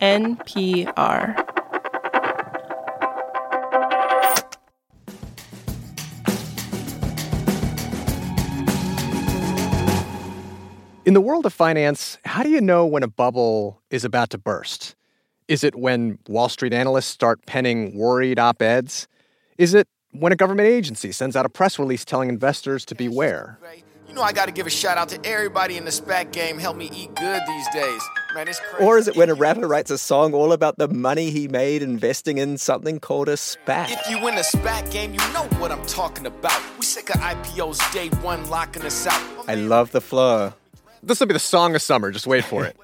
NPR. In the world of finance, how do you know when a bubble is about to burst? Is it when Wall Street analysts start penning worried op-eds? Is it when a government agency sends out a press release telling investors to beware? You know, I got to give a shout out to everybody in the SPAC game. Help me eat good these days. Man, it's crazy. Or is it when a rapper writes a song all about the money he made investing in something called a SPAC? If you win a SPAC game, you know what I'm talking about. We sick of IPOs day one locking us out. I love the flow. This will be the song of summer. Just wait for it.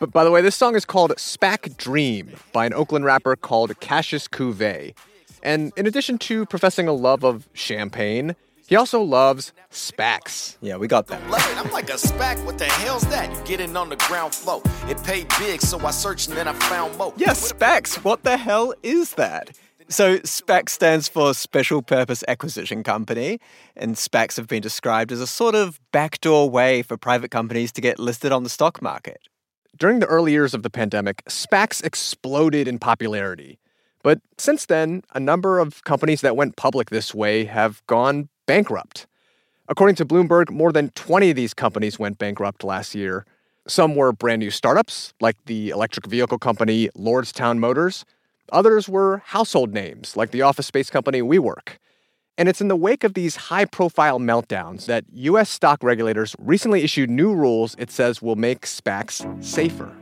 But by the way, this song is called SPAC Dream by an Oakland rapper called Cassius Cuvée. And in addition to professing a love of champagne, he also loves SPACs. Yeah, we got that. I'm like, a SPAC? What the hell's that? You get in on the ground floor. It paid big, so I searched and then I found more. Yeah, SPACs. What the hell is that? So SPAC stands for Special Purpose Acquisition Company, and SPACs have been described as a sort of backdoor way for private companies to get listed on the stock market. During the early years of the pandemic, SPACs exploded in popularity. But since then, a number of companies that went public this way have gone bankrupt. According to Bloomberg, more than 20 of these companies went bankrupt last year. Some were brand new startups, like the electric vehicle company Lordstown Motors. Others were household names, like the office space company WeWork. And it's in the wake of these high-profile meltdowns that U.S. stock regulators recently issued new rules it says will make SPACs safer.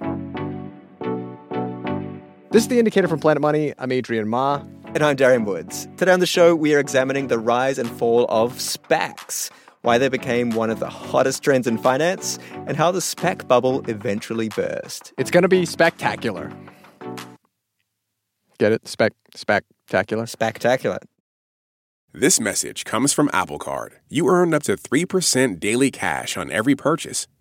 This is The Indicator from Planet Money. I'm Adrian Ma. And I'm Darian Woods. Today on the show, we are examining the rise and fall of SPACs, why they became one of the hottest trends in finance, and how the SPAC bubble eventually burst. It's going to be spectacular. Get it? Spectacular? Spectacular. This message comes from Apple Card. You earn up to 3% daily cash on every purchase.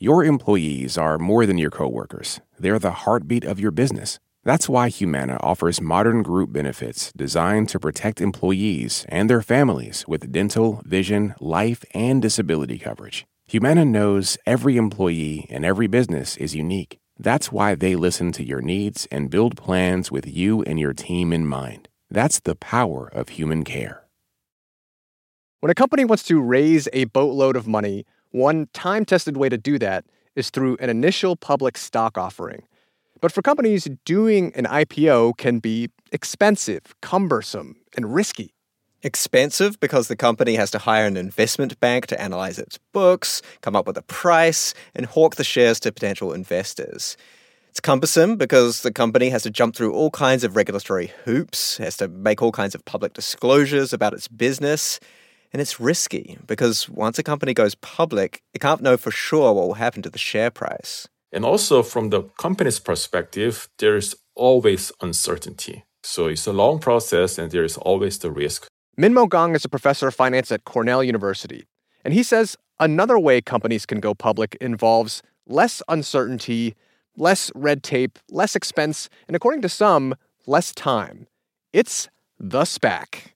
Your employees are more than your coworkers. They're the heartbeat of your business. That's why Humana offers modern group benefits designed to protect employees and their families with dental, vision, life, and disability coverage. Humana knows every employee and every business is unique. That's why they listen to your needs and build plans with you and your team in mind. That's the power of human care. When a company wants to raise a boatload of money, one time-tested way to do that is through an initial public stock offering. But for companies, doing an IPO can be expensive, cumbersome, and risky. Expensive because the company has to hire an investment bank to analyze its books, come up with a price, and hawk the shares to potential investors. It's cumbersome because the company has to jump through all kinds of regulatory hoops, has to make all kinds of public disclosures about its business. And it's risky because once a company goes public, it can't know for sure what will happen to the share price. And also from the company's perspective, there is always uncertainty. So it's a long process and there is always the risk. Minmo Gong is a professor of finance at Cornell University. And he says another way companies can go public involves less uncertainty, less red tape, less expense, and according to some, less time. It's the SPAC.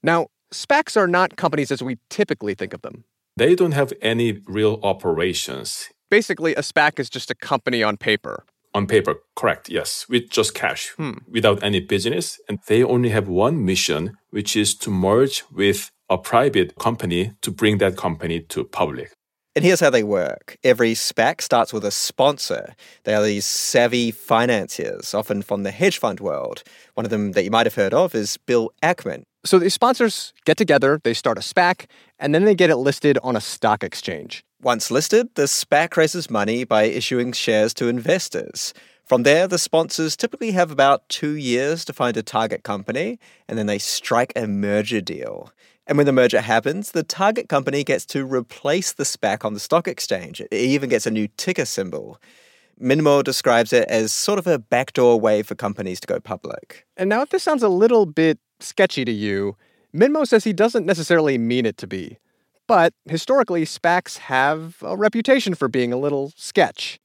Now, SPACs are not companies as we typically think of them. They don't have any real operations. Basically, a SPAC is just a company on paper. On paper, correct, yes, with just cash, without any business. And they only have one mission, which is to merge with a private company to bring that company to public. And here's how they work. Every SPAC starts with a sponsor. They are these savvy financiers, often from the hedge fund world. One of them that you might have heard of is Bill Ackman. So these sponsors get together, they start a SPAC, and then they get it listed on a stock exchange. Once listed, the SPAC raises money by issuing shares to investors. From there, the sponsors typically have about 2 years to find a target company, and then they strike a merger deal. And when the merger happens, the target company gets to replace the SPAC on the stock exchange. It even gets a new ticker symbol. Minmo describes it as sort of a backdoor way for companies to go public. And now if this sounds a little bit sketchy to you, Minmo says he doesn't necessarily mean it to be. But historically, SPACs have a reputation for being a little sketch.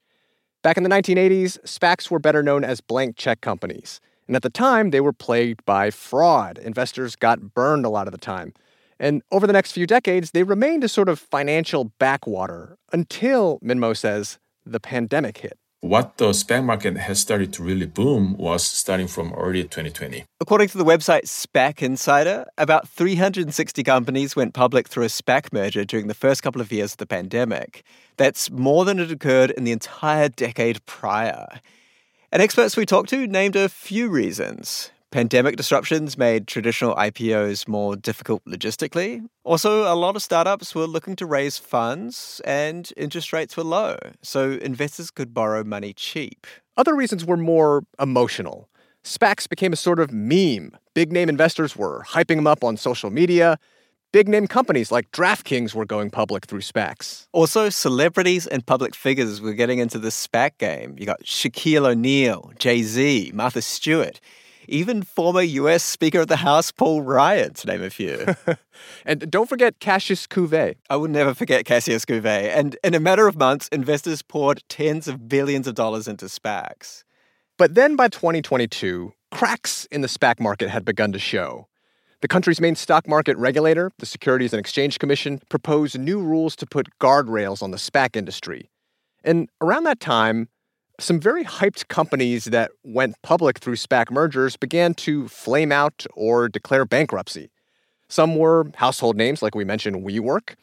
Back in the 1980s, SPACs were better known as blank check companies. And at the time, they were plagued by fraud. Investors got burned a lot of the time. And over the next few decades, they remained a sort of financial backwater until, Minmo says, the pandemic hit. What the SPAC market has started to really boom was starting from early 2020. According to the website SPAC Insider, about 360 companies went public through a SPAC merger during the first couple of years of the pandemic. That's more than had occurred in the entire decade prior. And experts we talked to named a few reasons. Pandemic disruptions made traditional IPOs more difficult logistically. Also, a lot of startups were looking to raise funds and interest rates were low, so investors could borrow money cheap. Other reasons were more emotional. SPACs became a sort of meme. Big-name investors were hyping them up on social media. Big-name companies like DraftKings were going public through SPACs. Also, celebrities and public figures were getting into the SPAC game. You got Shaquille O'Neal, Jay-Z, Martha Stewart. Even former U.S. Speaker of the House Paul Ryan, to name a few. And don't forget Cassius Cuvée. I will never forget Cassius Cuvée. And in a matter of months, investors poured tens of billions of dollars into SPACs. But then by 2022, cracks in the SPAC market had begun to show. The country's main stock market regulator, the Securities and Exchange Commission, proposed new rules to put guardrails on the SPAC industry. And around that time, some very hyped companies that went public through SPAC mergers began to flame out or declare bankruptcy. Some were household names, like we mentioned, WeWork.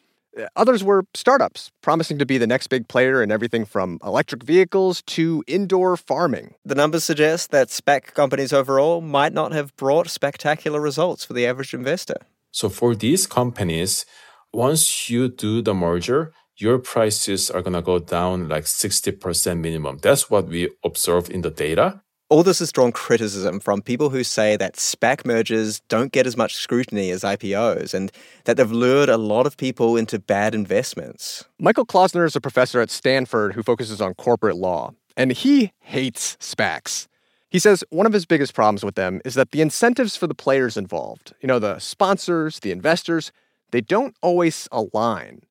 Others were startups, promising to be the next big player in everything from electric vehicles to indoor farming. The numbers suggest that SPAC companies overall might not have brought spectacular results for the average investor. So for these companies, once you do the merger, your prices are going to go down like 60% minimum. That's what we observe in the data. All this has drawn criticism from people who say that SPAC mergers don't get as much scrutiny as IPOs and that they've lured a lot of people into bad investments. Michael Klausner is a professor at Stanford who focuses on corporate law, and he hates SPACs. He says one of his biggest problems with them is that the incentives for the players involved, you know, the sponsors, the investors, they don't always align.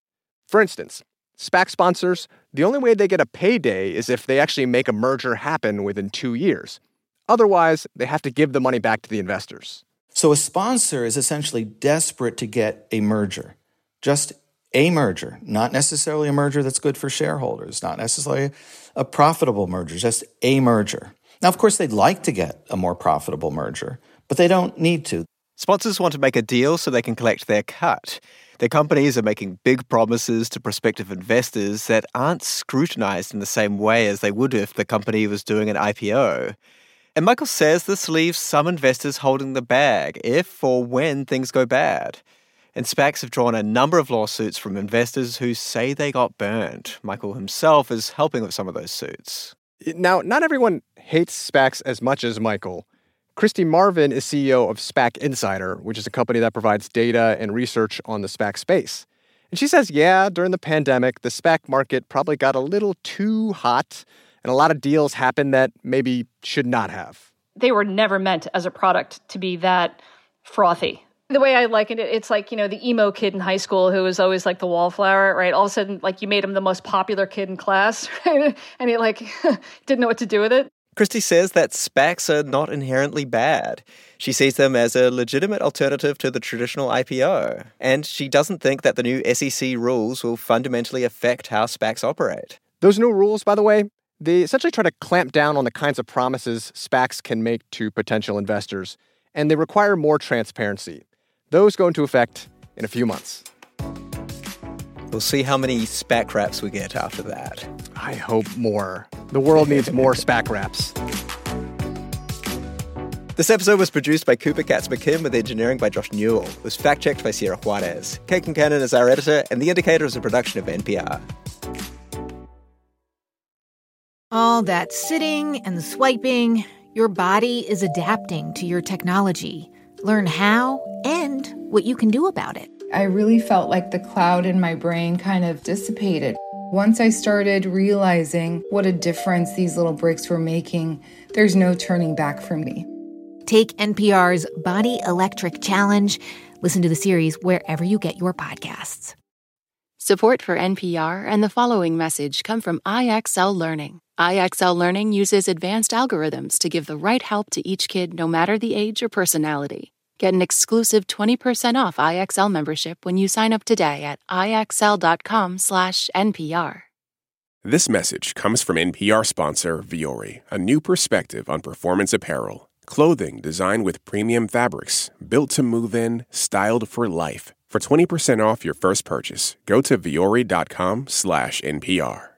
For instance, SPAC sponsors, the only way they get a payday is if they actually make a merger happen within 2 years. Otherwise, they have to give the money back to the investors. So a sponsor is essentially desperate to get a merger. Just a merger, not necessarily a merger that's good for shareholders, not necessarily a profitable merger, just a merger. Now, of course, they'd like to get a more profitable merger, but they don't need to. Sponsors want to make a deal so they can collect their cut. Their companies are making big promises to prospective investors that aren't scrutinized in the same way as they would if the company was doing an IPO. And Michael says this leaves some investors holding the bag if or when things go bad. And SPACs have drawn a number of lawsuits from investors who say they got burned. Michael himself is helping with some of those suits. Now, not everyone hates SPACs as much as Michael. Christy Marvin is CEO of SPAC Insider, which is a company that provides data and research on the SPAC space. And she says, yeah, during the pandemic, the SPAC market probably got a little too hot, and a lot of deals happened that maybe should not have. They were never meant as a product to be that frothy. The way I likened it, it's like, you know, the emo kid in high school who was always like the wallflower, right? All of a sudden, like, you made him the most popular kid in class, right? And he like didn't know what to do with it. Christy says that SPACs are not inherently bad. She sees them as a legitimate alternative to the traditional IPO. And she doesn't think that the new SEC rules will fundamentally affect how SPACs operate. Those new rules, by the way, they essentially try to clamp down on the kinds of promises SPACs can make to potential investors. And they require more transparency. Those go into effect in a few months. We'll see how many SPAC wraps we get after that. I hope more. The world needs more SPAC wraps. This episode was produced by Cooper Katz-McKim with engineering by Josh Newell. It was fact-checked by Sierra Juarez. Kate Kincannon is our editor, and The Indicator is a production of NPR. All that sitting and swiping, your body is adapting to your technology. Learn how and what you can do about it. I really felt like the cloud in my brain kind of dissipated. Once I started realizing what a difference these little breaks were making, there's no turning back for me. Take NPR's Body Electric Challenge. Listen to the series wherever you get your podcasts. Support for NPR and the following message come from IXL Learning. IXL Learning uses advanced algorithms to give the right help to each kid, no matter the age or personality. Get an exclusive 20% off IXL membership when you sign up today at IXL.com/NPR. This message comes from NPR sponsor Vuori, a new perspective on performance apparel. Clothing designed with premium fabrics, built to move in, styled for life. For 20% off your first purchase, go to vuori.com/NPR.